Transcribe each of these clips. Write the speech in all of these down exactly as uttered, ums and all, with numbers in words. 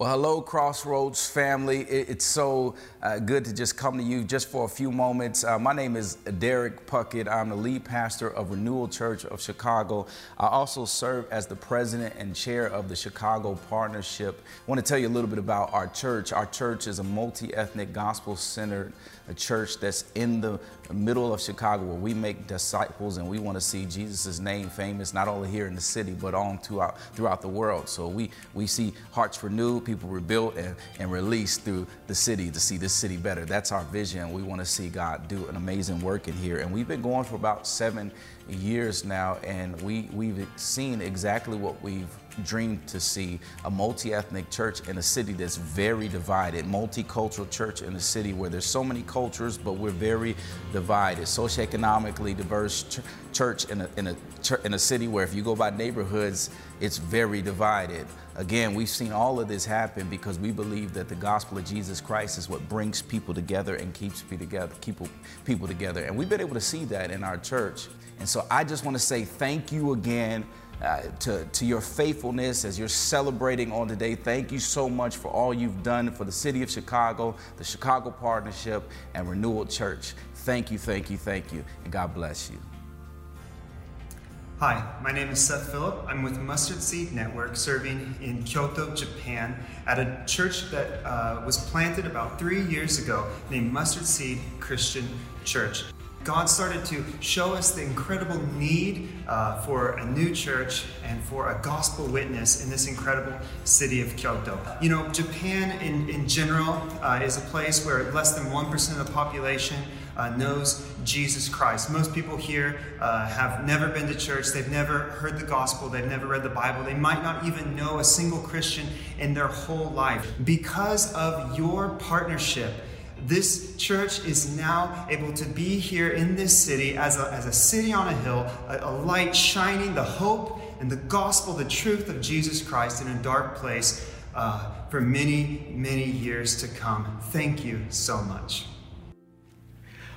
Well, hello, Crossroads family. It's so uh, good to just come to you just for a few moments. Uh, my name is Derek Puckett. I'm the lead pastor of Renewal Church of Chicago. I also serve as the president and chair of the Chicago Partnership. I want to tell you a little bit about our church. Our church is a multi-ethnic, gospel-centered church that's in the middle of Chicago, where we make disciples, and we want to see Jesus' name famous, not only here in the city, but on throughout, throughout the world. So we, we see hearts renewed, people rebuilt and, and released through the city to see this city better. That's our vision. We want to see God do an amazing work in here. And we've been going for about seven years now, and we, we've seen exactly what we've dreamed to see, a multi-ethnic church in a city that's very divided, multicultural church in a city where there's so many cultures, but we're very divided, socioeconomically diverse ch- church in a, in, a, in a city where if you go by neighborhoods, it's very divided. Again, we've seen all of this happen because we believe that the gospel of Jesus Christ is what brings people together and keeps people together, keep people together. And we've been able to see that in our church. And so I just want to say thank you again uh, to, to your faithfulness as you're celebrating on today. Thank you so much for all you've done for the city of Chicago, the Chicago Partnership, and Renewal Church. Thank you, thank you, thank you, and God bless you. Hi, my name is Seth Phillip. I'm with Mustard Seed Network, serving in Kyoto, Japan, at a church that uh, was planted about three years ago named Mustard Seed Christian Church. God started to show us the incredible need uh, for a new church and for a gospel witness in this incredible city of Kyoto. You know, Japan in, in general uh, is a place where less than one percent of the population Uh, knows Jesus Christ. Most people here uh, have never been to church. They've never heard the gospel. They've never read the Bible. They might not even know a single Christian in their whole life. Because of your partnership, this church is now able to be here in this city as a, as a city on a hill, a, a light shining the hope and the gospel, the truth of Jesus Christ in a dark place uh, for many, many years to come. Thank you so much.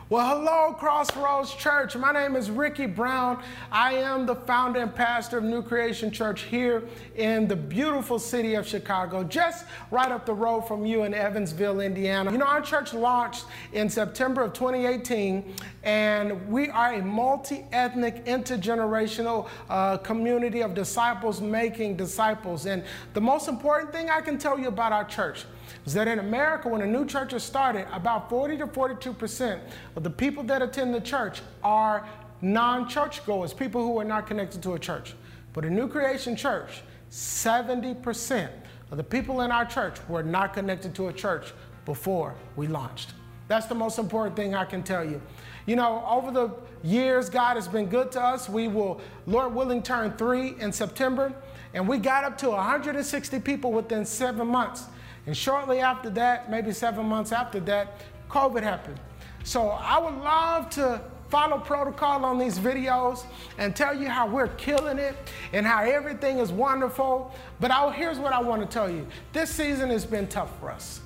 Well, hello, Crossroads Church. My name is Ricky Brown. I am the founder and pastor of New Creation Church here in the beautiful city of Chicago, just right up the road from you in Evansville, Indiana. You know, our church launched in September of twenty eighteen, and we are a multi-ethnic, intergenerational uh, community of disciples making disciples. And the most important thing I can tell you about our church is that in America, when a new church is started, about forty to forty-two percent of the people that attend the church are non-churchgoers, people who are not connected to a church. But in New Creation Church, seventy percent of the people in our church were not connected to a church before we launched. That's the most important thing I can tell you. You know, over the years, God has been good to us. We will, Lord willing, turn three in September, and we got up to one hundred sixty people within seven months. And shortly after that, maybe seven months after that, COVID happened. So I would love to follow protocol on these videos and tell you how we're killing it and how everything is wonderful. But I, here's what I want to tell you. This season has been tough for us.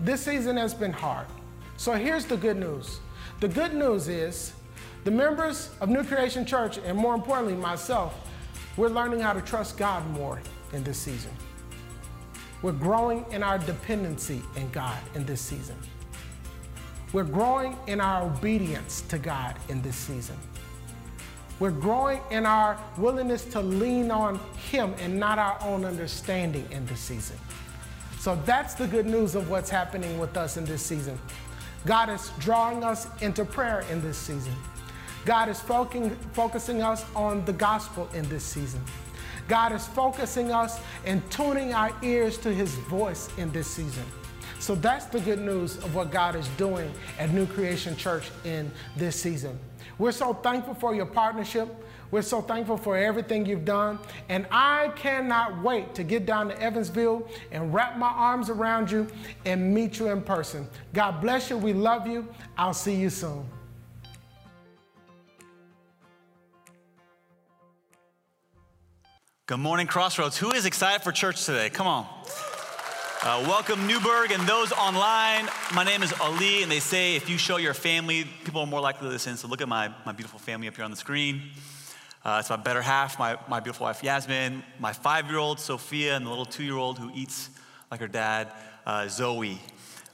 This season has been hard. So here's the good news. The good news is the members of New Creation Church, and more importantly myself, we're learning how to trust God more in this season. We're growing in our dependency in God in this season. We're growing in our obedience to God in this season. We're growing in our willingness to lean on Him and not our own understanding in this season. So that's the good news of what's happening with us in this season. God is drawing us into prayer in this season. God is focusing, focusing us on the gospel in this season. God is focusing us and tuning our ears to His voice in this season. So that's the good news of what God is doing at New Creation Church in this season. We're so thankful for your partnership. We're so thankful for everything you've done. And I cannot wait to get down to Evansville and wrap my arms around you and meet you in person. God bless you. We love you. I'll see you soon. Good morning, Crossroads. Who is excited for church today? Come on. Uh, welcome, Newberg, and those online. My name is Ali, and they say if you show your family, people are more likely to listen. So look at my, my beautiful family up here on the screen. Uh, it's my better half, my, my beautiful wife, Yasmin, my five-year-old, Sophia, and the little two-year-old who eats like her dad, uh, Zoe.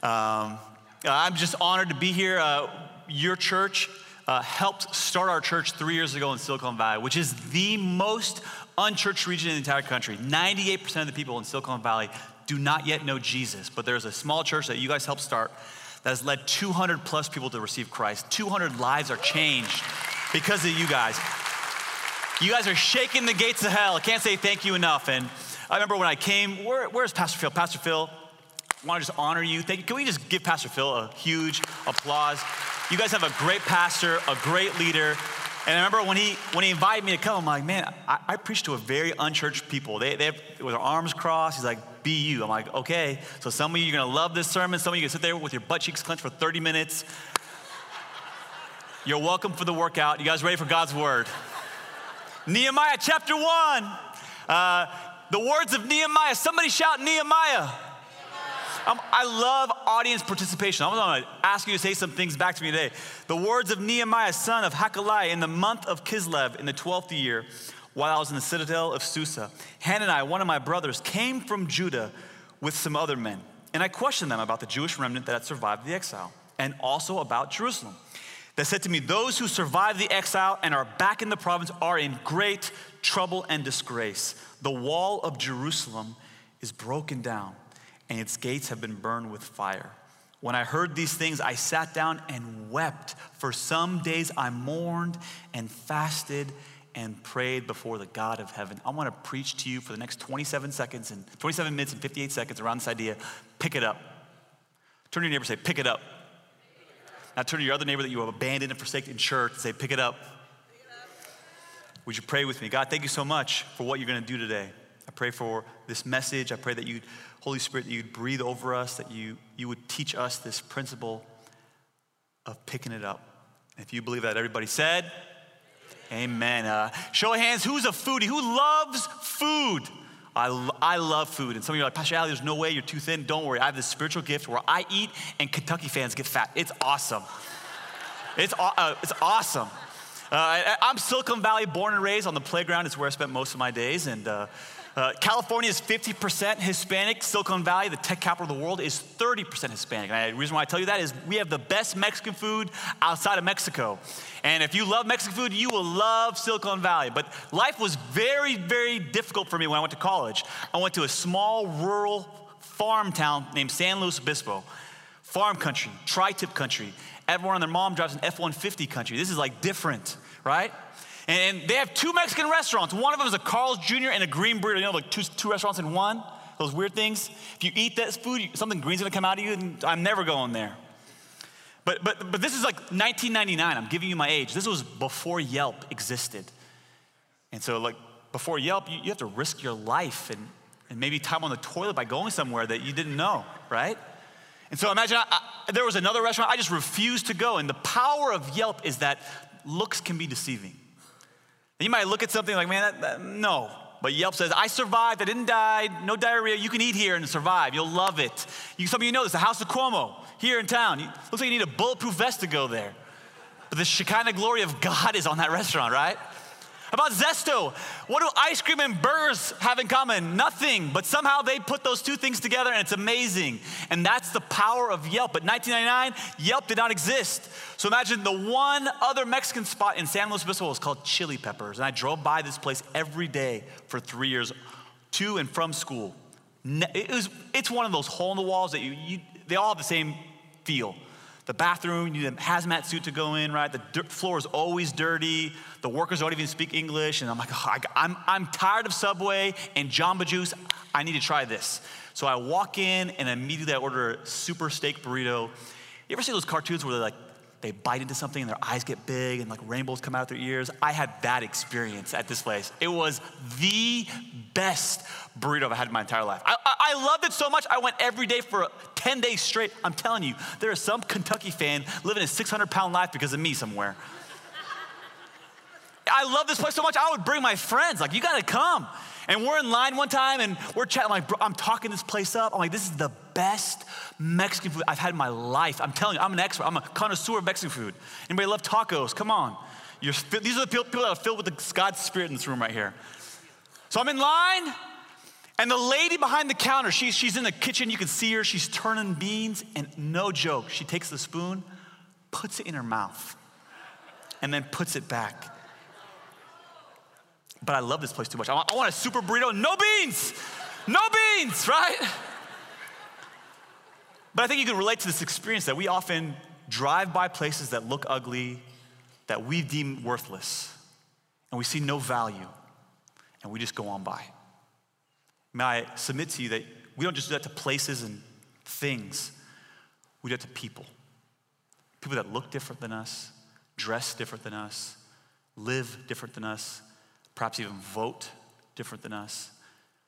Um, I'm just honored to be here. Uh, your church uh, helped start our church three years ago in Silicon Valley, which is the most unchurched region in the entire country. ninety-eight percent of the people in Silicon Valley do not yet know Jesus, but there's a small church that you guys helped start that has led two hundred plus people to receive Christ. two hundred lives are changed because of you guys. You guys are shaking the gates of hell. I can't say thank you enough. And I remember when I came, where, where's Pastor Phil? Pastor Phil, I want to just honor you. Thank you. Can we just give Pastor Phil a huge applause? You guys have a great pastor, a great leader. And I remember when he when he invited me to come, I'm like, man, I, I preached to a very unchurched people. They, they have, with their arms crossed, he's like, be you. I'm like, okay. So some of you, you're going to love this sermon. Some of you, you're going to sit there with your butt cheeks clenched for thirty minutes. You're welcome for the workout. You guys ready for God's word? Nehemiah chapter one. Uh, the words of Nehemiah. Somebody shout Nehemiah. Um, I love audience participation. I'm going to ask you to say some things back to me today. The words of Nehemiah, son of Hacaliah, in the month of Kislev, in the twelfth year, while I was in the citadel of Susa, Hanani, one of my brothers, came from Judah with some other men. And I questioned them about the Jewish remnant that had survived the exile, and also about Jerusalem. They said to me, those who survived the exile and are back in the province are in great trouble and disgrace. The wall of Jerusalem is broken down, and its gates have been burned with fire. When I heard these things, I sat down and wept. For some days I mourned and fasted and prayed before the God of heaven. I want to preach to you for the next twenty-seven seconds and twenty-seven minutes and fifty-eight seconds around this idea. Pick it up. Turn to your neighbor and say, pick it up. Now turn to your other neighbor that you have abandoned and forsaken in church and say, pick it up. Pick it up. Would you pray with me? God, thank you so much for what you're going to do today. I pray for this message. I pray that you'd, Holy Spirit, that you'd breathe over us, that you, you would teach us this principle of picking it up. And if you believe that, everybody said, amen. amen. Uh, show of hands, who's a foodie? Who loves food? I, lo- I love food. And some of you are like, Pastor Ali, there's no way, you're too thin. Don't worry, I have this spiritual gift where I eat and Kentucky fans get fat. It's awesome. it's, uh, it's awesome. Uh, I, I'm Silicon Valley, born and raised. On the playground, it's where I spent most of my days. And uh, Uh, California is fifty percent Hispanic. Silicon Valley, the tech capital of the world, is thirty percent Hispanic. And I, the reason why I tell you that is we have the best Mexican food outside of Mexico. And if you love Mexican food, you will love Silicon Valley. But life was very, very difficult for me when I went to college. I went to a small rural farm town named San Luis Obispo. Farm country, tri-tip country. Everyone and their mom drives an F one fifty country. This is like different, right? And they have two Mexican restaurants. One of them is a Carl's Junior and a Green Burrito. You know, like two, two restaurants in one? Those weird things. If you eat that food, you, something green's gonna come out of you, and I'm never going there. But, but, but this is like nineteen ninety-nine. I'm giving you my age. This was before Yelp existed. And so, like, before Yelp, you, you have to risk your life and, and maybe time on the toilet by going somewhere that you didn't know, right? And so imagine I, I, there was another restaurant. I just refused to go. And the power of Yelp is that looks can be deceiving. You might look at something like, man, that, that, no. But Yelp says, I survived, I didn't die, no diarrhea, you can eat here and survive, you'll love it. You, some of you know this, the House of Cuomo, here in town. You, looks like you need a bulletproof vest to go there. But the Shekinah glory of God is on that restaurant, right? How about Zesto? What do ice cream and burgers have in common? Nothing, but somehow they put those two things together and it's amazing. And that's the power of Yelp. But nineteen ninety-nine, Yelp did not exist. So imagine the one other Mexican spot in San Luis Obispo was called Chili Peppers. And I drove by this place every day for three years to and from school. It was, it's one of those hole in the walls that you, you they all have the same feel. The bathroom, you need a hazmat suit to go in, right? The dirt floor is always dirty. The workers don't even speak English. And I'm like, oh, I, I'm, I'm tired of Subway and Jamba Juice. I need to try this. So I walk in and immediately I order a super steak burrito. You ever see those cartoons where they like, they bite into something and their eyes get big and like rainbows come out of their ears? I had that experience at this place. It was the best burrito I've had in my entire life. I, I, I loved it so much, I went every day for ten days straight. I'm telling you, there is some Kentucky fan living a six hundred pound life because of me somewhere. I love this place so much, I would bring my friends, like, you gotta come. And we're in line one time and we're chatting, like, bro, I'm talking this place up. I'm like, this is the best Mexican food I've had in my life. I'm telling you, I'm an expert. I'm a connoisseur of Mexican food. Anybody love tacos? Come on. You're, these are the people that are filled with the God's spirit in this room right here. So I'm in line And the lady behind the counter, she's, she's in the kitchen, you can see her, she's turning beans, and no joke, she takes the spoon, puts it in her mouth, and then puts it back. But I love this place too much. I want, I want a super burrito, no beans, no beans, right? But I think you can relate to this experience that we often drive by places that look ugly, that we deem worthless, and we see no value, and we just go on by. May I submit to you that we don't just do that to places and things, we do that to people. People that look different than us, dress different than us, live different than us, perhaps even vote different than us,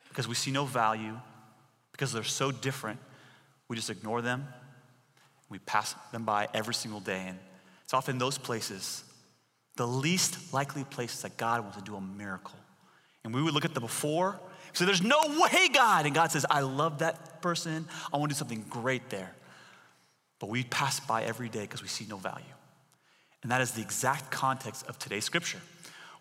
because we see no value, because they're so different, we just ignore them, we pass them by every single day. And it's often those places, the least likely places that God wants to do a miracle. And we would look at the before, so there's no way, God. And God says, I love that person. I want to do something great there. But we pass by every day because we see no value. And that is the exact context of today's scripture.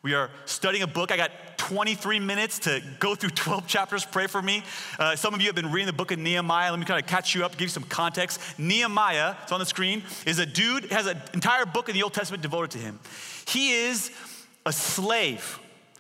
We are studying a book. I got twenty-three minutes to go through twelve chapters. Pray for me. Uh, some of you have been reading the book of Nehemiah. Let me kind of catch you up, give you some context. Nehemiah, it's on the screen, is a dude, has an entire book in the Old Testament devoted to him. He is a slave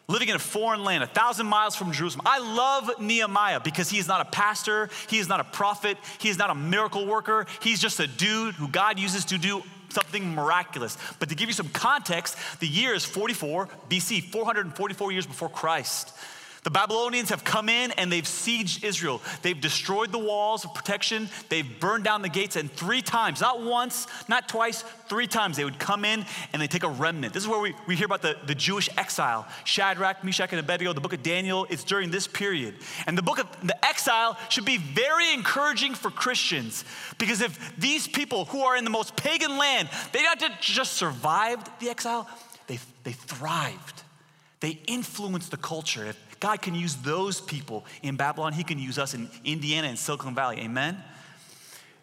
living in a foreign land, a thousand miles from Jerusalem. I love Nehemiah because he is not a pastor, he is not a prophet, he is not a miracle worker. He's just a dude who God uses to do something miraculous. But to give you some context, the year is forty-four B C, four hundred forty-four years before Christ. The Babylonians have come in and they've sieged Israel. They've destroyed the walls of protection. They've burned down the gates, and three times, not once, not twice, three times they would come in and they take a remnant. This is where we, we hear about the, the Jewish exile, Shadrach, Meshach, and Abednego, the book of Daniel. It's during this period. And the book of the exile should be very encouraging for Christians, because if these people who are in the most pagan land, they not just survived the exile, they, they thrived. They influenced the culture. If God can use those people in Babylon, he can use us in Indiana and Silicon Valley, amen?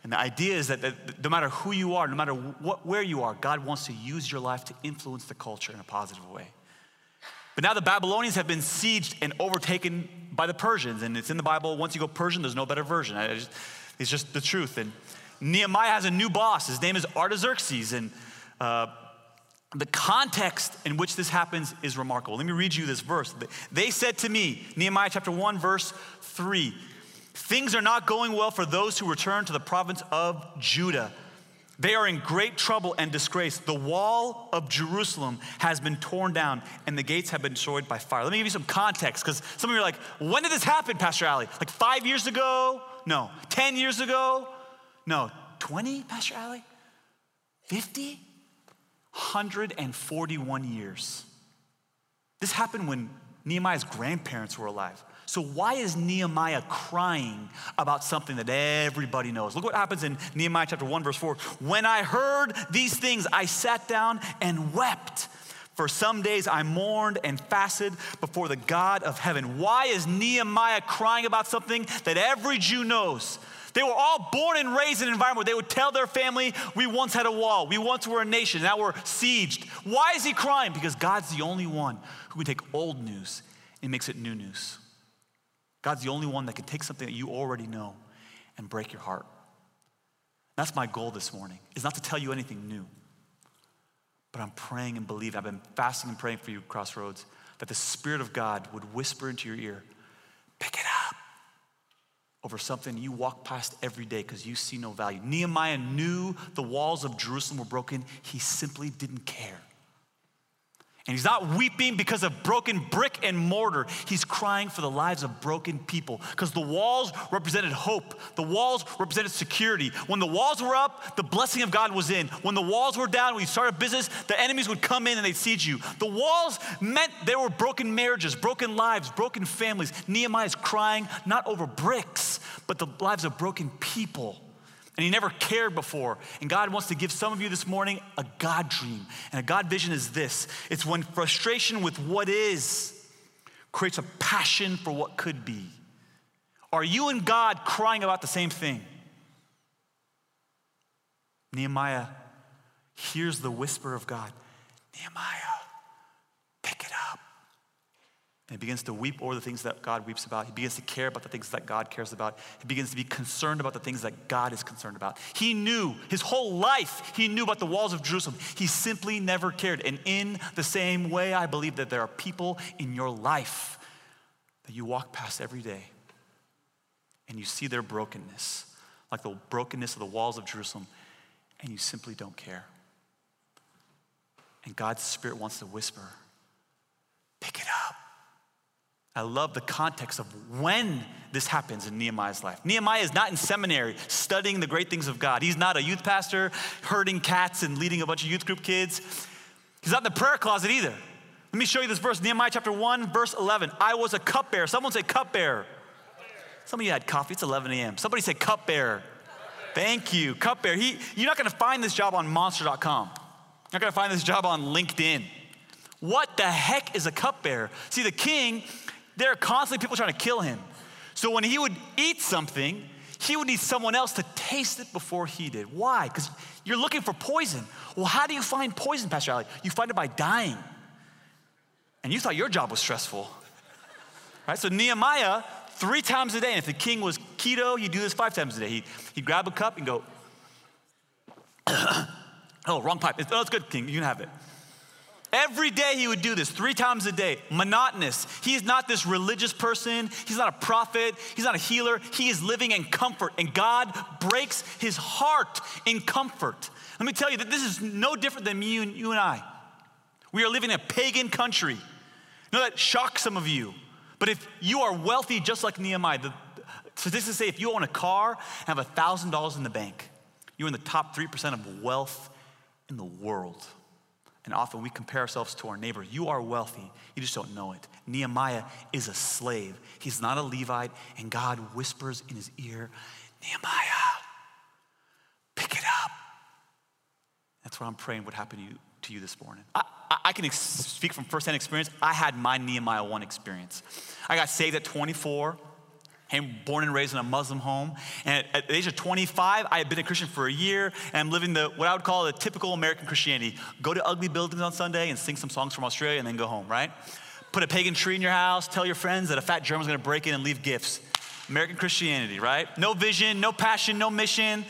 And the idea is that, that no matter who you are, no matter what, where you are, God wants to use your life to influence the culture in a positive way. But now the Babylonians have been sieged and overtaken by the Persians, and it's in the Bible, once you go Persian, there's no better version. I just, it's just the truth. And Nehemiah has a new boss. His name is Artaxerxes, and uh, the context in which this happens is remarkable. Let me read you this verse. They said to me, Nehemiah chapter one, verse three, things are not going well for those who return to the province of Judah. They are in great trouble and disgrace. The wall of Jerusalem has been torn down and the gates have been destroyed by fire. Let me give you some context, because some of you are like, when did this happen, Pastor Ali? Like five years ago? No. Ten years ago? No. twenty, Pastor Ali? fifty? one hundred forty-one years. This happened when Nehemiah's grandparents were alive. So why is Nehemiah crying about something that everybody knows? Look what happens in Nehemiah chapter one, verse four. When I heard these things, I sat down and wept. For some days I mourned and fasted before the God of heaven. Why is Nehemiah crying about something that every Jew knows? They were all born and raised in an environment where they would tell their family, we once had a wall, we once were a nation, now we're sieged. Why is he crying? Because God's the only one who can take old news and makes it new news. God's the only one that can take something that you already know and break your heart. That's my goal this morning, is not to tell you anything new, but I'm praying and believing, I've been fasting and praying for you, Crossroads, that the Spirit of God would whisper into your ear, pick it up, over something you walk past every day because you see no value. Nehemiah knew the walls of Jerusalem were broken. He simply didn't care. And he's not weeping because of broken brick and mortar. He's crying for the lives of broken people, because the walls represented hope. The walls represented security. When the walls were up, the blessing of God was in. When the walls were down, when you started a business, the enemies would come in and they'd siege you. The walls meant there were broken marriages, broken lives, broken families. Nehemiah is crying not over bricks, but the lives of broken people. And he never cared before. And God wants to give some of you this morning a God dream. And a God vision is this. It's when frustration with what is creates a passion for what could be. Are you and God crying about the same thing? Nehemiah hears the whisper of God. Nehemiah, pick it up. And he begins to weep over the things that God weeps about. He begins to care about the things that God cares about. He begins to be concerned about the things that God is concerned about. He knew his whole life, he knew about the walls of Jerusalem. He simply never cared. And in the same way, I believe that there are people in your life that you walk past every day and you see their brokenness, like the brokenness of the walls of Jerusalem, and you simply don't care. And God's Spirit wants to whisper, pick it up. I love the context of when this happens in Nehemiah's life. Nehemiah is not in seminary studying the great things of God. He's not a youth pastor herding cats and leading a bunch of youth group kids. He's not in the prayer closet either. Let me show you this verse, Nehemiah chapter one, verse eleven. I was a cupbearer. Someone say cupbearer. Some of you had coffee, it's eleven a.m. Somebody say cupbearer. Cupbearer. Thank you, cupbearer. He, you're not gonna find this job on monster dot com. You're not gonna find this job on LinkedIn. What the heck is a cupbearer? See, the king, there are constantly people trying to kill him. So when he would eat something, he would need someone else to taste it before he did. Why? Because you're looking for poison. Well, how do you find poison, Pastor Ali? You find it by dying. And you thought your job was stressful. Right? So Nehemiah, three times a day, and if the king was keto, he'd do this five times a day. He'd, he'd grab a cup and go, oh, wrong pipe. It's, oh, it's good, king, you can have it. Every day he would do this, three times a day, monotonous. He is not this religious person. He's not a prophet. He's not a healer. He is living in comfort, and God breaks his heart in comfort. Let me tell you that this is no different than you and, you and I. We are living in a pagan country. Now that shocks some of you, but if you are wealthy just like Nehemiah, the statistics say if you own a car and have one thousand dollars in the bank, you're in the top three percent of wealth in the world. And often we compare ourselves to our neighbor. You are wealthy, you just don't know it. Nehemiah is a slave. He's not a Levite, and God whispers in his ear, Nehemiah, pick it up. That's what I'm praying would happen to you, to you this morning. I, I, I can ex- speak from firsthand experience. I had my Nehemiah one experience. I got saved at twenty-four. I'm born and raised in a Muslim home. And at the age of twenty-five, I had been a Christian for a year, and I'm living the what I would call the typical American Christianity. Go to ugly buildings on Sunday and sing some songs from Australia and then go home, right? Put a pagan tree in your house, tell your friends that a fat German's gonna break in and leave gifts. American Christianity, right? No vision, no passion, no mission.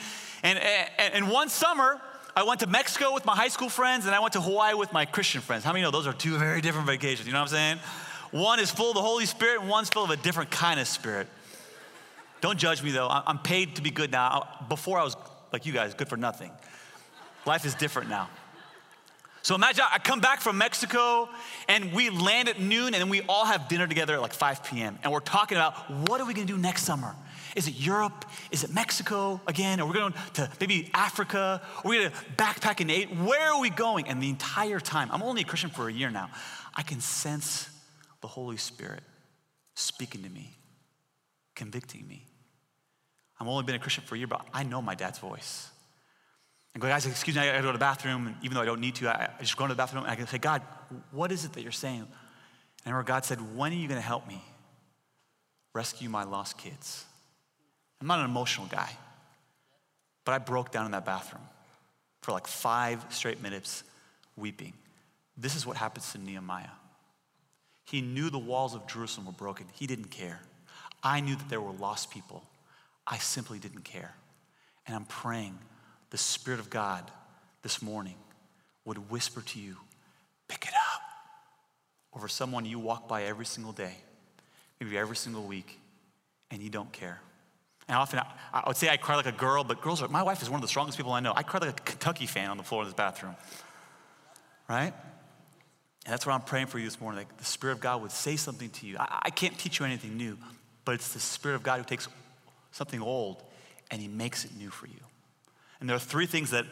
And, and, and one summer, I went to Mexico with my high school friends, and I went to Hawaii with my Christian friends. How many know those are two very different vacations, you know what I'm saying? One is full of the Holy Spirit, and one's full of a different kind of spirit. Don't judge me though, I'm paid to be good now. Before I was, like you guys, good for nothing. Life is different now. So imagine I come back from Mexico and we land at noon and then we all have dinner together at like five p.m. And we're talking about what are we gonna do next summer? Is it Europe? Is it Mexico again? Are we going to maybe Africa? Are we gonna backpack in eight? Where are we going? And the entire time, I'm only a Christian for a year now, I can sense the Holy Spirit speaking to me, convicting me. I've only been a Christian for a year, but I know my dad's voice. And go, guys, excuse me, I gotta go to the bathroom. And even though I don't need to, I, I just go to the bathroom and I can say, God, what is it that you're saying? And where God said, when are you gonna help me rescue my lost kids? I'm not an emotional guy, but I broke down in that bathroom for like five straight minutes weeping. This is what happens to Nehemiah. He knew the walls of Jerusalem were broken. He didn't care. I knew that there were lost people. I simply didn't care. And I'm praying the Spirit of God this morning would whisper to you, pick it up, over someone you walk by every single day, maybe every single week, and you don't care. And often, I, I would say I cry like a girl, but girls are, my wife is one of the strongest people I know. I cry like a Kentucky fan on the floor of this bathroom, right? And that's what I'm praying for you this morning, that the Spirit of God would say something to you. I, I can't teach you anything new, but it's the Spirit of God who takes something old and he makes it new for you. And there are three things that,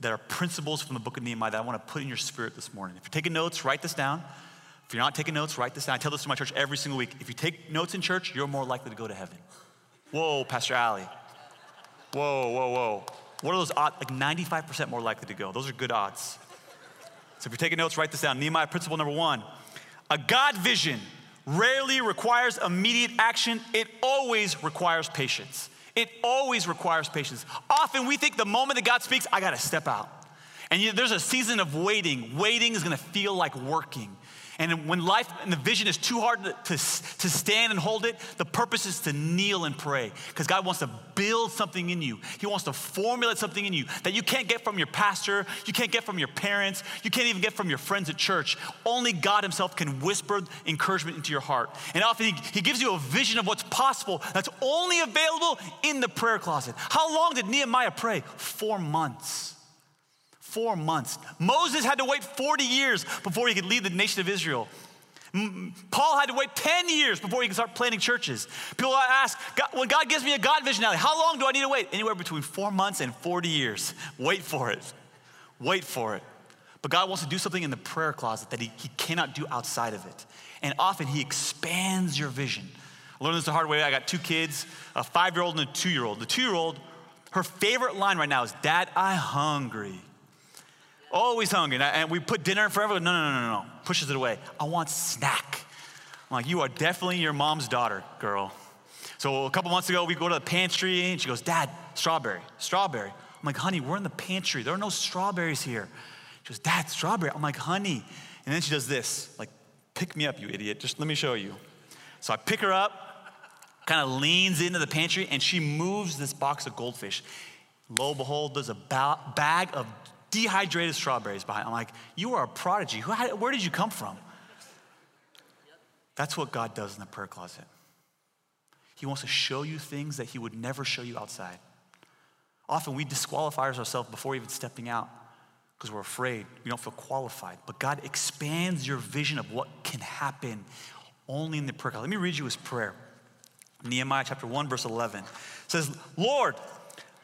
that are principles from the book of Nehemiah that I wanna put in your spirit this morning. If you're taking notes, write this down. If you're not taking notes, write this down. I tell this to my church every single week. If you take notes in church, you're more likely to go to heaven. Whoa, Pastor Ali. Whoa, whoa, whoa. What are those odds? Like ninety-five percent more likely to go. Those are good odds. So if you're taking notes, write this down. Nehemiah principle number one, a God vision rarely requires immediate action. It always requires patience. It always requires patience. Often we think the moment that God speaks, I gotta step out. And you, there's a season of waiting. Waiting is gonna feel like working. And when life and the vision is too hard to, to, to stand and hold it, the purpose is to kneel and pray, because God wants to build something in you. He wants to formulate something in you that you can't get from your pastor, you can't get from your parents, you can't even get from your friends at church. Only God himself can whisper encouragement into your heart. And often he, he gives you a vision of what's possible that's only available in the prayer closet. How long did Nehemiah pray? Four months. Four months. Moses had to wait forty years before he could lead the nation of Israel. Paul had to wait ten years before he could start planting churches. People ask, God, when God gives me a God vision, how long do I need to wait? Anywhere between four months and forty years. Wait for it. Wait for it. But God wants to do something in the prayer closet that he, he cannot do outside of it. And often he expands your vision. I learned this the hard way. I got two kids, a five-year-old and a two-year-old. The two-year-old, her favorite line right now is, "Dad, I'm hungry." Always hungry, and we put dinner in for everyone. No, no, no, no, no. Pushes it away. I want snack. I'm like, you are definitely your mom's daughter, girl. So a couple months ago, we go to the pantry, and she goes, "Dad, strawberry, strawberry." I'm like, "Honey, we're in the pantry. There are no strawberries here." She goes, "Dad, strawberry." I'm like, "Honey." And then she does this, like, "Pick me up, you idiot. Just let me show you." So I pick her up, kind of leans into the pantry, and she moves this box of goldfish. Lo and behold, there's a ba- bag of dehydrated strawberries behind. I'm like, "You are a prodigy. Who, how, where did you come from?" That's what God does in the prayer closet. He wants to show you things that he would never show you outside. Often we disqualify ourselves before even stepping out because we're afraid. We don't feel qualified. But God expands your vision of what can happen only in the prayer closet. Let me read you his prayer. Nehemiah chapter one, verse eleven. It says, "Lord,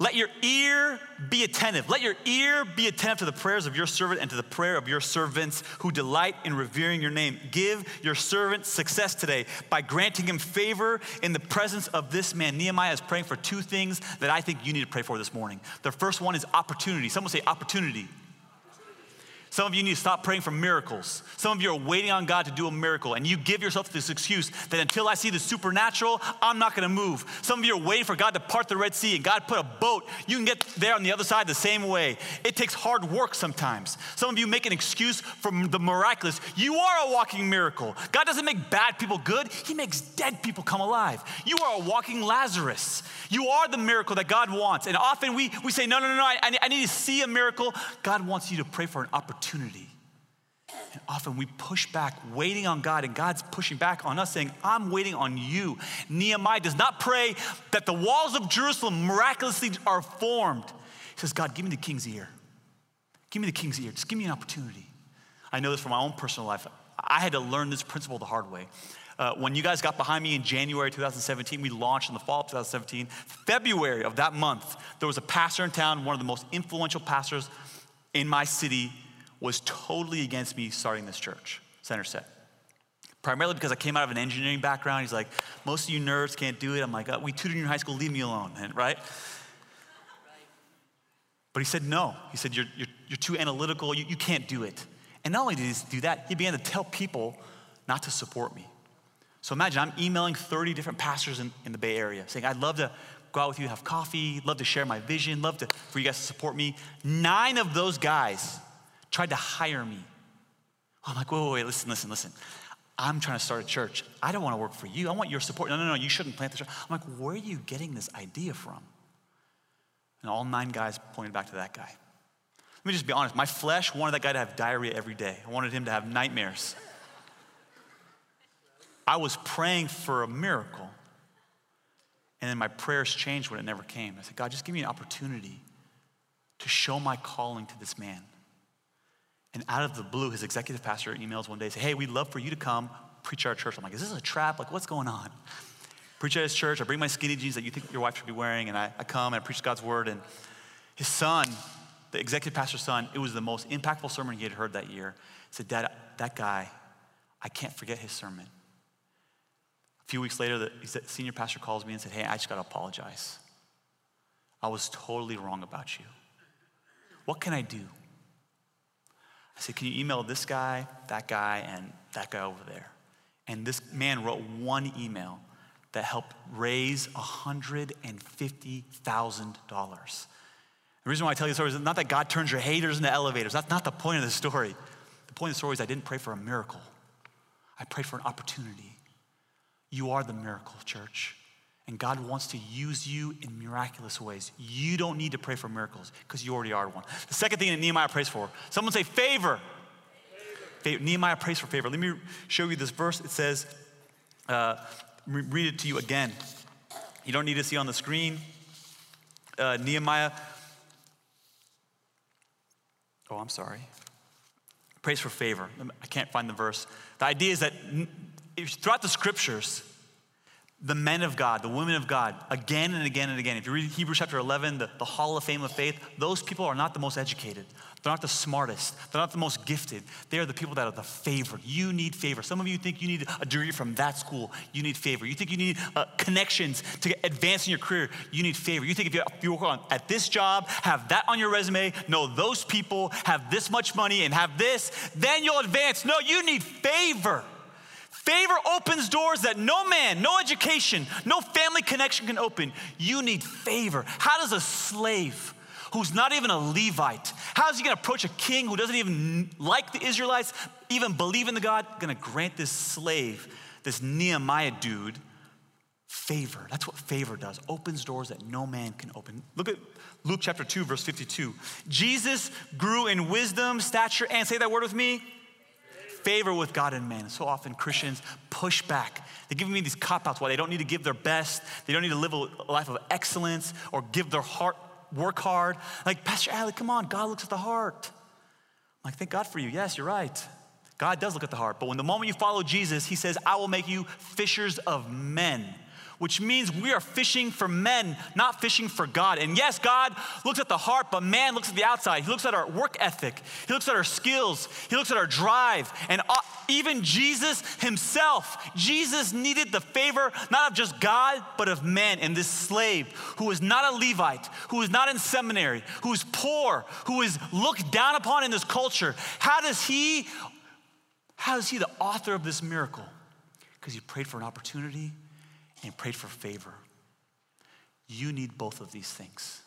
let your ear be attentive. Let your ear be attentive to the prayers of your servant and to the prayer of your servants who delight in revering your name. Give your servant success today by granting him favor in the presence of this man." Nehemiah is praying for two things that I think you need to pray for this morning. The first one is opportunity. Someone say opportunity. Some of you need to stop praying for miracles. Some of you are waiting on God to do a miracle, and you give yourself this excuse that until I see the supernatural, I'm not gonna move. Some of you are waiting for God to part the Red Sea, and God put a boat. You can get there on the other side the same way. It takes hard work sometimes. Some of you make an excuse for the miraculous. You are a walking miracle. God doesn't make bad people good. He makes dead people come alive. You are a walking Lazarus. You are the miracle that God wants. And often we, we say, no, no, no, no, I, I need to see a miracle. God wants you to pray for an opportunity. Opportunity. And often we push back, waiting on God, and God's pushing back on us, saying, I'm waiting on you. Nehemiah does not pray that the walls of Jerusalem miraculously are formed. He says, God, give me the king's ear. Give me the king's ear. Just give me an opportunity. I know this from my own personal life. I had to learn this principle the hard way. Uh, when you guys got behind me in January two thousand seventeen, we launched in the fall of two thousand seventeen. February of that month, there was a pastor in town, one of the most influential pastors in my city, was totally against me starting this church, Center Set. Primarily because I came out of an engineering background. He's like, most of you nerds can't do it. I'm like, oh, we tutored in your high school, leave me alone, man, right? right? But he said, no. He said, you're, you're, you're too analytical, you, you can't do it. And not only did he do that, he began to tell people not to support me. So imagine, I'm emailing thirty different pastors in, in the Bay Area saying, I'd love to go out with you, have coffee, love to share my vision, love to, for you guys to support me. Nine of those guys tried to hire me. I'm like, wait, wait, wait, listen, listen, listen. I'm trying to start a church. I don't want to work for you. I want your support. No, no, no, you shouldn't plant the church. I'm like, where are you getting this idea from? And all nine guys pointed back to that guy. Let me just be honest. My flesh wanted that guy to have diarrhea every day. I wanted him to have nightmares. I was praying for a miracle. And then my prayers changed when it never came. I said, God, just give me an opportunity to show my calling to this man. And out of the blue, his executive pastor emails one day, say, hey, we'd love for you to come preach at our church. I'm like, is this a trap? Like, what's going on? Preach at his church. I bring my skinny jeans that you think your wife should be wearing. And I, I come and I preach God's word. And his son, the executive pastor's son, it was the most impactful sermon he had heard that year. He said, Dad, that guy, I can't forget his sermon. A few weeks later, the senior pastor calls me and said, hey, I just got to apologize. I was totally wrong about you. What can I do? I said, can you email this guy, that guy, and that guy over there? And this man wrote one email that helped raise one hundred fifty thousand dollars. The reason why I tell you this story is not that God turns your haters into elevators. That's not the point of the story. The point of the story is I didn't pray for a miracle. I prayed for an opportunity. You are the miracle, church. And God wants to use you in miraculous ways. You don't need to pray for miracles because you already are one. The second thing that Nehemiah prays for, someone say favor. favor. Nehemiah prays for favor. Let me show you this verse. It says, uh, read it to you again. You don't need to see on the screen. Uh, Nehemiah, oh, I'm sorry. Prays for favor. I can't find the verse. The idea is that throughout the scriptures, the men of God, the women of God, again and again and again. If you read Hebrews chapter eleven, the, the hall of fame of faith, those people are not the most educated. They're not the smartest. They're not the most gifted. They are the people that are the favored. You need favor. Some of you think you need a degree from that school. You need favor. You think you need uh, connections to advance in your career. You need favor. You think if you, if you work on at this job, have that on your resume, know those people, have this much money and have this, then you'll advance. No, you need favor. Favor opens doors that no man, no education, no family connection can open. You need favor. How does a slave who's not even a Levite, how is he gonna approach a king who doesn't even like the Israelites, even believe in the God, gonna grant this slave, this Nehemiah dude, favor? That's what favor does. Opens doors that no man can open. Look at Luke chapter two, verse fifty-two. Jesus grew in wisdom, stature, and say that word with me, favor with God and man. So often Christians push back. They give me these cop-outs why they don't need to give their best. They don't need to live a life of excellence or give their heart, work hard. Like, Pastor Ali, come on, God looks at the heart. I'm like, thank God for you. Yes, you're right. God does look at the heart. But when the moment you follow Jesus, he says, I will make you fishers of men, which means we are fishing for men, not fishing for God. And yes, God looks at the heart, but man looks at the outside. He looks at our work ethic. He looks at our skills. He looks at our drive. And even Jesus himself, Jesus needed the favor, not of just God, but of men. And this slave who is not a Levite, who is not in seminary, who is poor, who is looked down upon in this culture, how does he, how is he the author of this miracle? Because he prayed for an opportunity and prayed for favor. You need both of these things.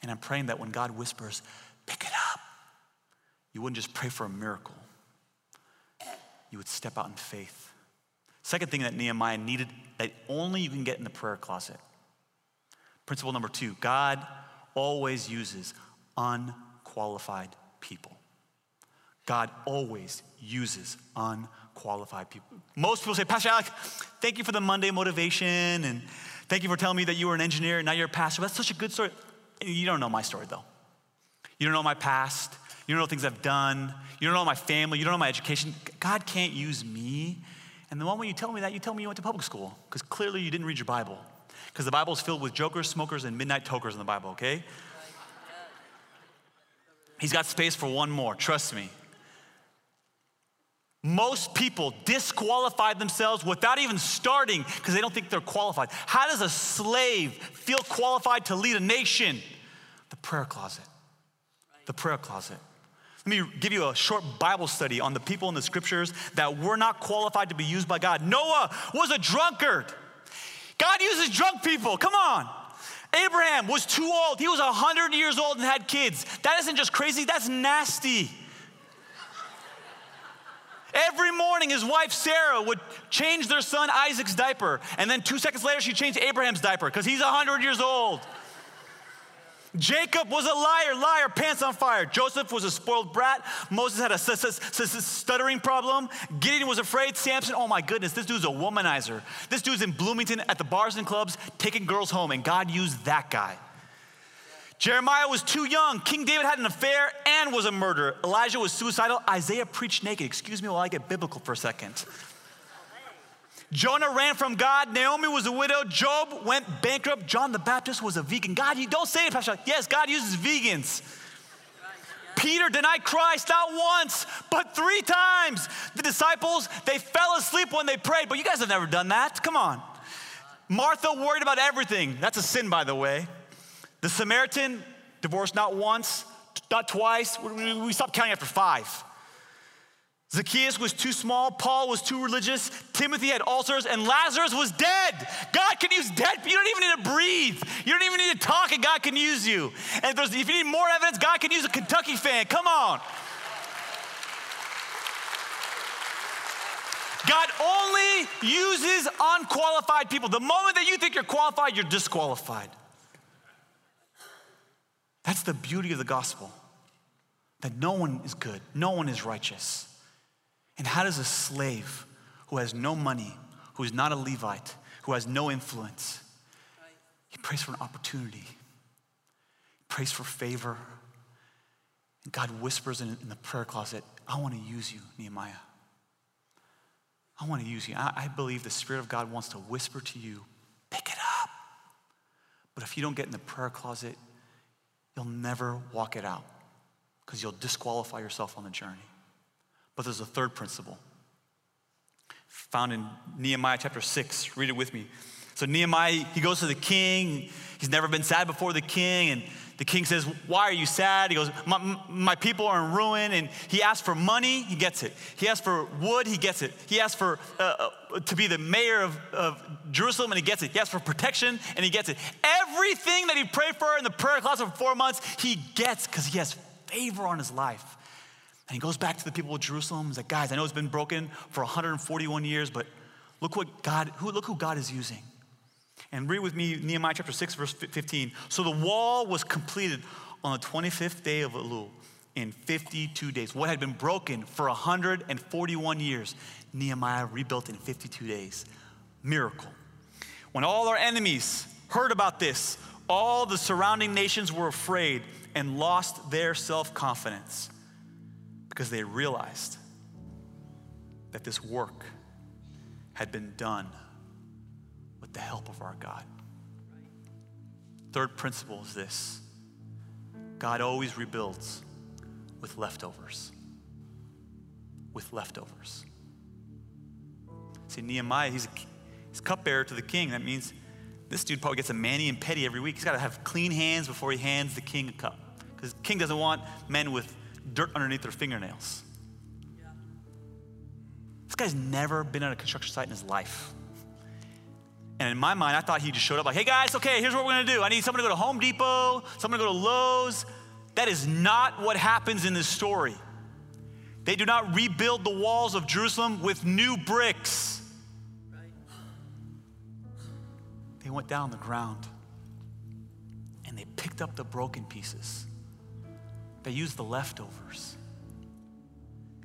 And I'm praying that when God whispers, pick it up, you wouldn't just pray for a miracle. You would step out in faith. Second thing that Nehemiah needed that only you can get in the prayer closet. Principle number two, God always uses unqualified people. God always uses unqualified people. Most people say, Pastor Alec, thank you for the Monday motivation and thank you for telling me that you were an engineer and now you're a pastor. That's such a good story. You don't know my story though. You don't know my past. You don't know things I've done. You don't know my family. You don't know my education. God can't use me. And the moment you tell me that, you tell me you went to public school because clearly you didn't read your Bible, because the Bible is filled with jokers, smokers, and midnight tokers in the Bible, okay? He's got space for one more, trust me. Most people disqualify themselves without even starting because they don't think they're qualified. How does a slave feel qualified to lead a nation? The prayer closet, the prayer closet. Let me give you a short Bible study on the people in the scriptures that were not qualified to be used by God. Noah was a drunkard. God uses drunk people, come on. Abraham was too old. He was one hundred years old and had kids. That isn't just crazy, that's nasty. Every morning, his wife, Sarah, would change their son Isaac's diaper. And then two seconds later, she changed Abraham's diaper because he's one hundred years old. Jacob was a liar, liar, pants on fire. Joseph was a spoiled brat. Moses had a stuttering problem. Gideon was afraid. Samson, oh my goodness, this dude's a womanizer. This dude's in Bloomington at the bars and clubs taking girls home, and God used that guy. Jeremiah was too young. King David had an affair and was a murderer. Elijah was suicidal. Isaiah preached naked. Excuse me while I get biblical for a second. Jonah ran from God. Naomi was a widow. Job went bankrupt. John the Baptist was a vegan. God, you don't say it, Pastor. Yes, God uses vegans. Peter denied Christ not once, but three times. The disciples, they fell asleep when they prayed, but you guys have never done that. Come on. Martha worried about everything. That's a sin, by the way. The Samaritan divorced not once, not twice. We stopped counting after five. Zacchaeus was too small. Paul was too religious. Timothy had ulcers, and Lazarus was dead. God can use dead people. You don't even need to breathe. You don't even need to talk, and God can use you. And if, if you need more evidence, God can use a Kentucky fan. Come on. God only uses unqualified people. The moment that you think you're qualified, you're disqualified. That's the beauty of the gospel, that no one is good, no one is righteous. And how does a slave who has no money, who is not a Levite, who has no influence, he prays for an opportunity, he prays for favor, and God whispers in, in the prayer closet, I want to use you, Nehemiah. I want to use you. I, I believe the Spirit of God wants to whisper to you, pick it up. But if you don't get in the prayer closet, you'll never walk it out because you'll disqualify yourself on the journey. But there's a third principle found in Nehemiah chapter six. Read it with me. So Nehemiah, he goes to the king. He's never been sad before the king. And the king says, why are you sad? He goes, my, my people are in ruin. And he asks for money, he gets it. He asks for wood, he gets it. He asks for uh, uh, to be the mayor of, of Jerusalem, and he gets it. He asks for protection, and he gets it. Everything that he prayed for in the prayer closet for four months, he gets because he has favor on his life. And he goes back to the people of Jerusalem. He's like, guys, I know it's been broken for one hundred forty-one years, but look what God, who, look who God is using. And read with me Nehemiah chapter six, verse fifteen. So the wall was completed on the twenty-fifth day of Elul in fifty-two days. What had been broken for one hundred forty-one years, Nehemiah rebuilt in fifty-two days. Miracle. When all our enemies heard about this, all the surrounding nations were afraid and lost their self-confidence, because they realized that this work had been done with the help of our God. Third principle is this: God always rebuilds with leftovers. With leftovers. See, Nehemiah, he's, a, he's cupbearer to the king. That means this dude probably gets a mani and pedi every week. He's got to have clean hands before he hands the king a cup, because the king doesn't want men with dirt underneath their fingernails. Yeah. This guy's never been on a construction site in his life. And in my mind, I thought he just showed up like, hey guys, okay, here's what we're gonna do. I need someone to go to Home Depot, someone to go to Lowe's. That is not what happens in this story. They do not rebuild the walls of Jerusalem with new bricks. Right. They went down the ground and they picked up the broken pieces. They used the leftovers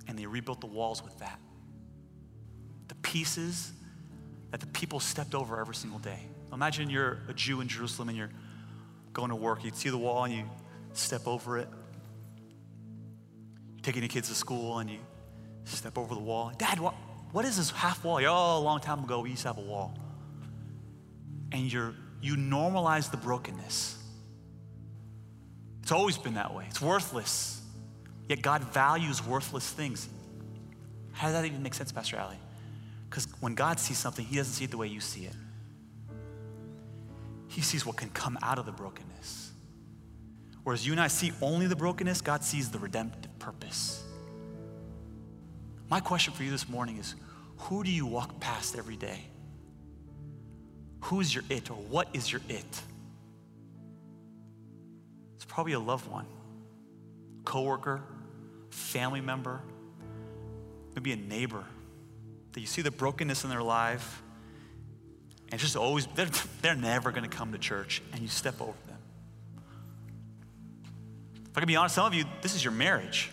and they rebuilt the walls with that. The pieces that the people stepped over every single day. Imagine you're a Jew in Jerusalem and you're going to work. You'd see the wall and you step over it. You're taking your kids to school and you step over the wall. Dad, what, what is this half wall? You're, oh, a long time ago we used to have a wall. And you're, you normalize the brokenness. It's always been that way. It's worthless. Yet God values worthless things. How does that even make sense, Pastor Ali? Because when God sees something, he doesn't see it the way you see it. He sees what can come out of the brokenness. Whereas you and I see only the brokenness, God sees the redemptive purpose. My question for you this morning is, who do you walk past every day? Who's your it, or what is your it? It's probably a loved one, coworker, family member, maybe a neighbor that you see the brokenness in their life, and it's just always, they're, they're never gonna come to church, and you step over them. If I can be honest, some of you, this is your marriage.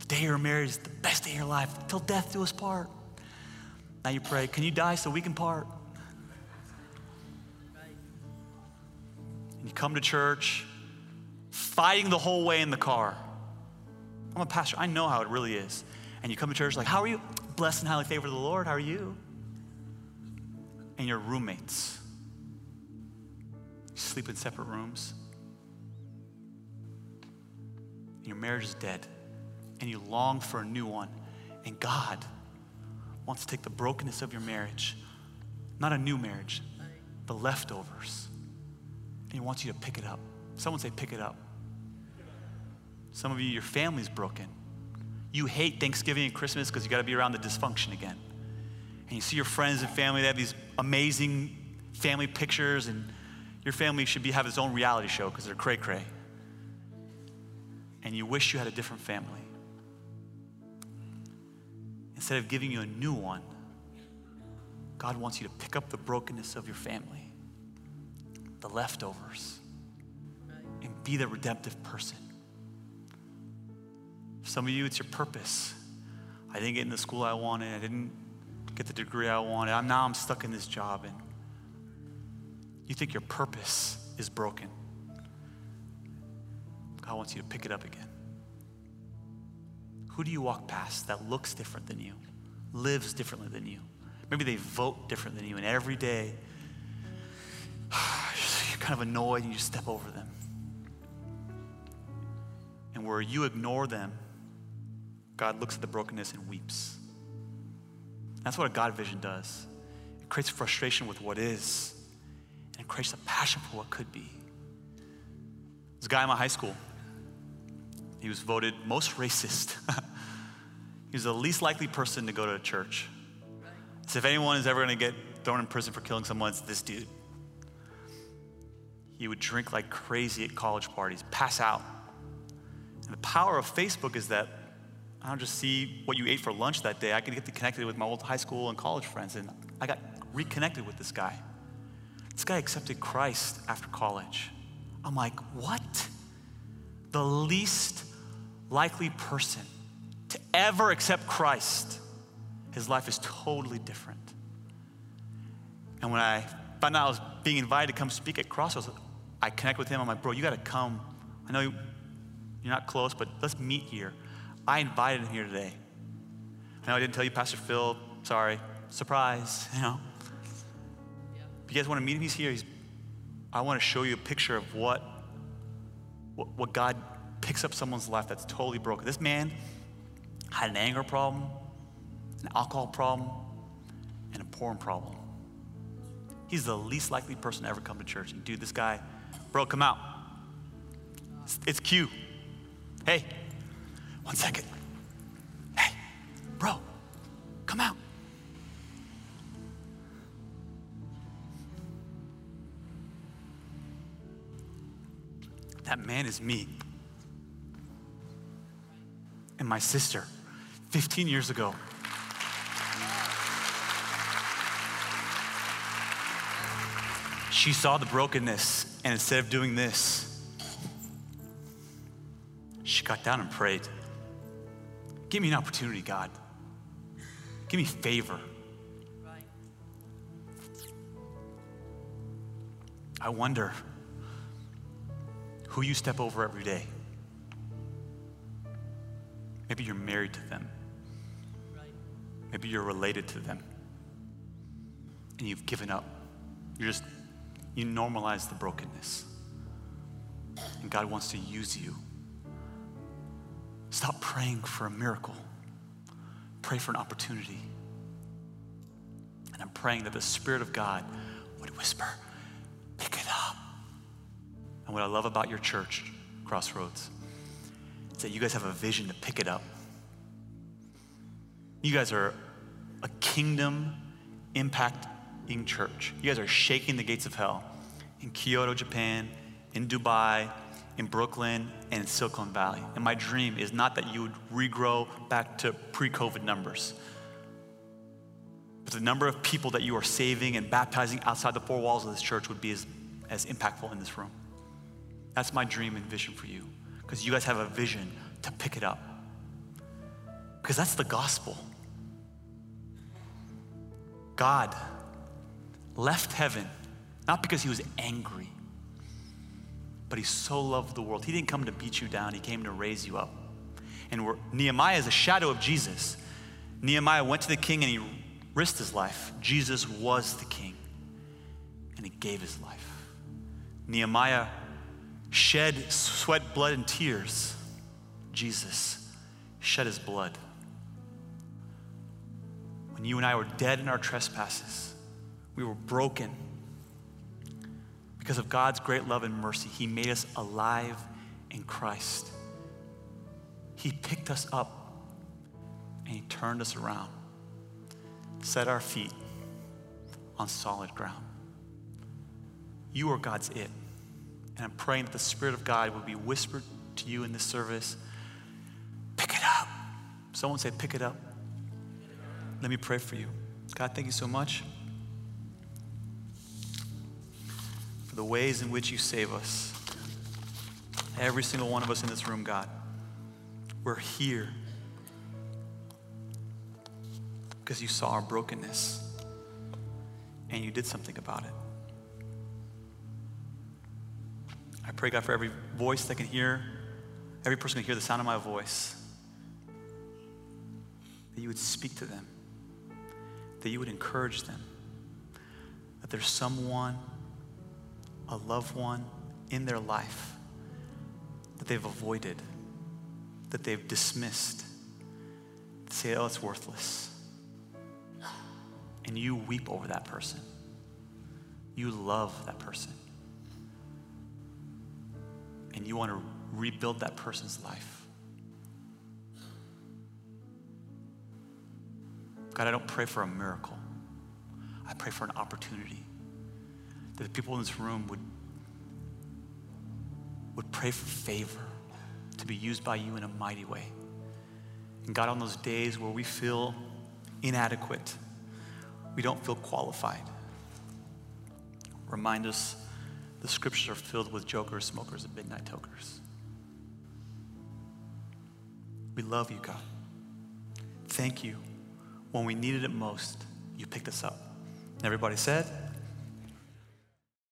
The day you're married is the best day of your life, till death do us part. Now you pray, can you die so we can part? And you come to church, fighting the whole way in the car. I'm a pastor, I know how it really is. And you come to church like, how are you? Blessed and highly favored of the Lord, how are you? And your roommates. You sleep in separate rooms. And your marriage is dead. And you long for a new one. And God wants to take the brokenness of your marriage, not a new marriage, the leftovers. And he wants you to pick it up. Someone say, pick it up. Some of you, your family's broken. You hate Thanksgiving and Christmas because you gotta be around the dysfunction again. And you see your friends and family, they have these amazing family pictures, and your family should be have its own reality show because they're cray cray. And you wish you had a different family. instead of giving you a new one, God wants you to pick up the brokenness of your family, the leftovers, and be the redemptive person. For some of you, it's your purpose. I didn't get in the school I wanted. I didn't get the degree I wanted. I'm, now I'm stuck in this job. And you think your purpose is broken. God wants you to pick it up again. Who do you walk past that looks different than you, lives differently than you? Maybe they vote different than you, and every day you're kind of annoyed and you step over them. And where you ignore them, God looks at the brokenness and weeps. That's what a God vision does. It creates frustration with what is, and it creates a passion for what could be. This guy in my high school, he was voted most racist. He was the least likely person to go to a church. So if anyone is ever gonna get thrown in prison for killing someone, it's this dude. He would drink like crazy at college parties, pass out. And the power of Facebook is that I don't just see what you ate for lunch that day, I can get connected with my old high school and college friends, and I got reconnected with this guy. This guy accepted Christ after college. I'm like, what? The least likely person to ever accept Christ. His life is totally different. And when I found out I was being invited to come speak at Crossroads, I connect with him. I'm like, bro, you gotta come. I know you're not close, but let's meet here. I invited him here today. I know I didn't tell you, Pastor Phil, sorry, surprise, you know. Yeah. If you guys wanna meet him, he's here. He's, I wanna show you a picture of what, what, what God picks up someone's life that's totally broken. This man had an anger problem, an alcohol problem, and a porn problem. He's the least likely person to ever come to church. And dude, this guy, bro, come out. It's, it's Q. Hey, one second. Hey, bro, come out. That man is me. And my sister, fifteen years ago. She saw the brokenness, and instead of doing this, she got down and prayed. Give me an opportunity, God. Give me favor. Right. I wonder who you step over every day. Maybe you're married to them. Right. Maybe you're related to them. And you've given up. You're just You normalize the brokenness. And God wants to use you. Stop praying for a miracle. Pray for an opportunity. And I'm praying that the Spirit of God would whisper, pick it up. And what I love about your church, Crossroads, is that you guys have a vision to pick it up. You guys are a kingdom impact church. You guys are shaking the gates of hell in Kyoto, Japan, in Dubai, in Brooklyn, and in Silicon Valley. And my dream is not that you would regrow back to pre-COVID numbers, but the number of people that you are saving and baptizing outside the four walls of this church would be as, as impactful in this room. That's my dream and vision for you, because you guys have a vision to pick it up, because that's the gospel. God left heaven, not because he was angry, but he so loved the world. He didn't come to beat you down, he came to raise you up. And we're, Nehemiah is a shadow of Jesus. Nehemiah went to the king and he risked his life. Jesus was the king and he gave his life. Nehemiah shed sweat, blood, and tears. Jesus shed his blood. When you and I were dead in our trespasses, we were broken. Because of God's great love and mercy, he made us alive in Christ. He picked us up and he turned us around, set our feet on solid ground. You are God's it. And I'm praying that the Spirit of God will be whispered to you in this service. Pick it up. Someone say, pick it up. Let me pray for you. God, thank you so much for the ways in which you save us. Every single one of us in this room, God, we're here because you saw our brokenness and you did something about it. I pray, God, for every voice that can hear, every person can hear the sound of my voice, that you would speak to them, that you would encourage them, that there's someone, a loved one in their life that they've avoided, that they've dismissed, that say, oh, it's worthless. And you weep over that person. You love that person. And you want to rebuild that person's life. God, I don't pray for a miracle. I pray for an opportunity that the people in this room would, would pray for favor to be used by you in a mighty way. And God, on those days where we feel inadequate, we don't feel qualified, remind us the scriptures are filled with jokers, smokers, and midnight tokers. We love you, God. Thank you. When we needed it most, you picked us up. And everybody said,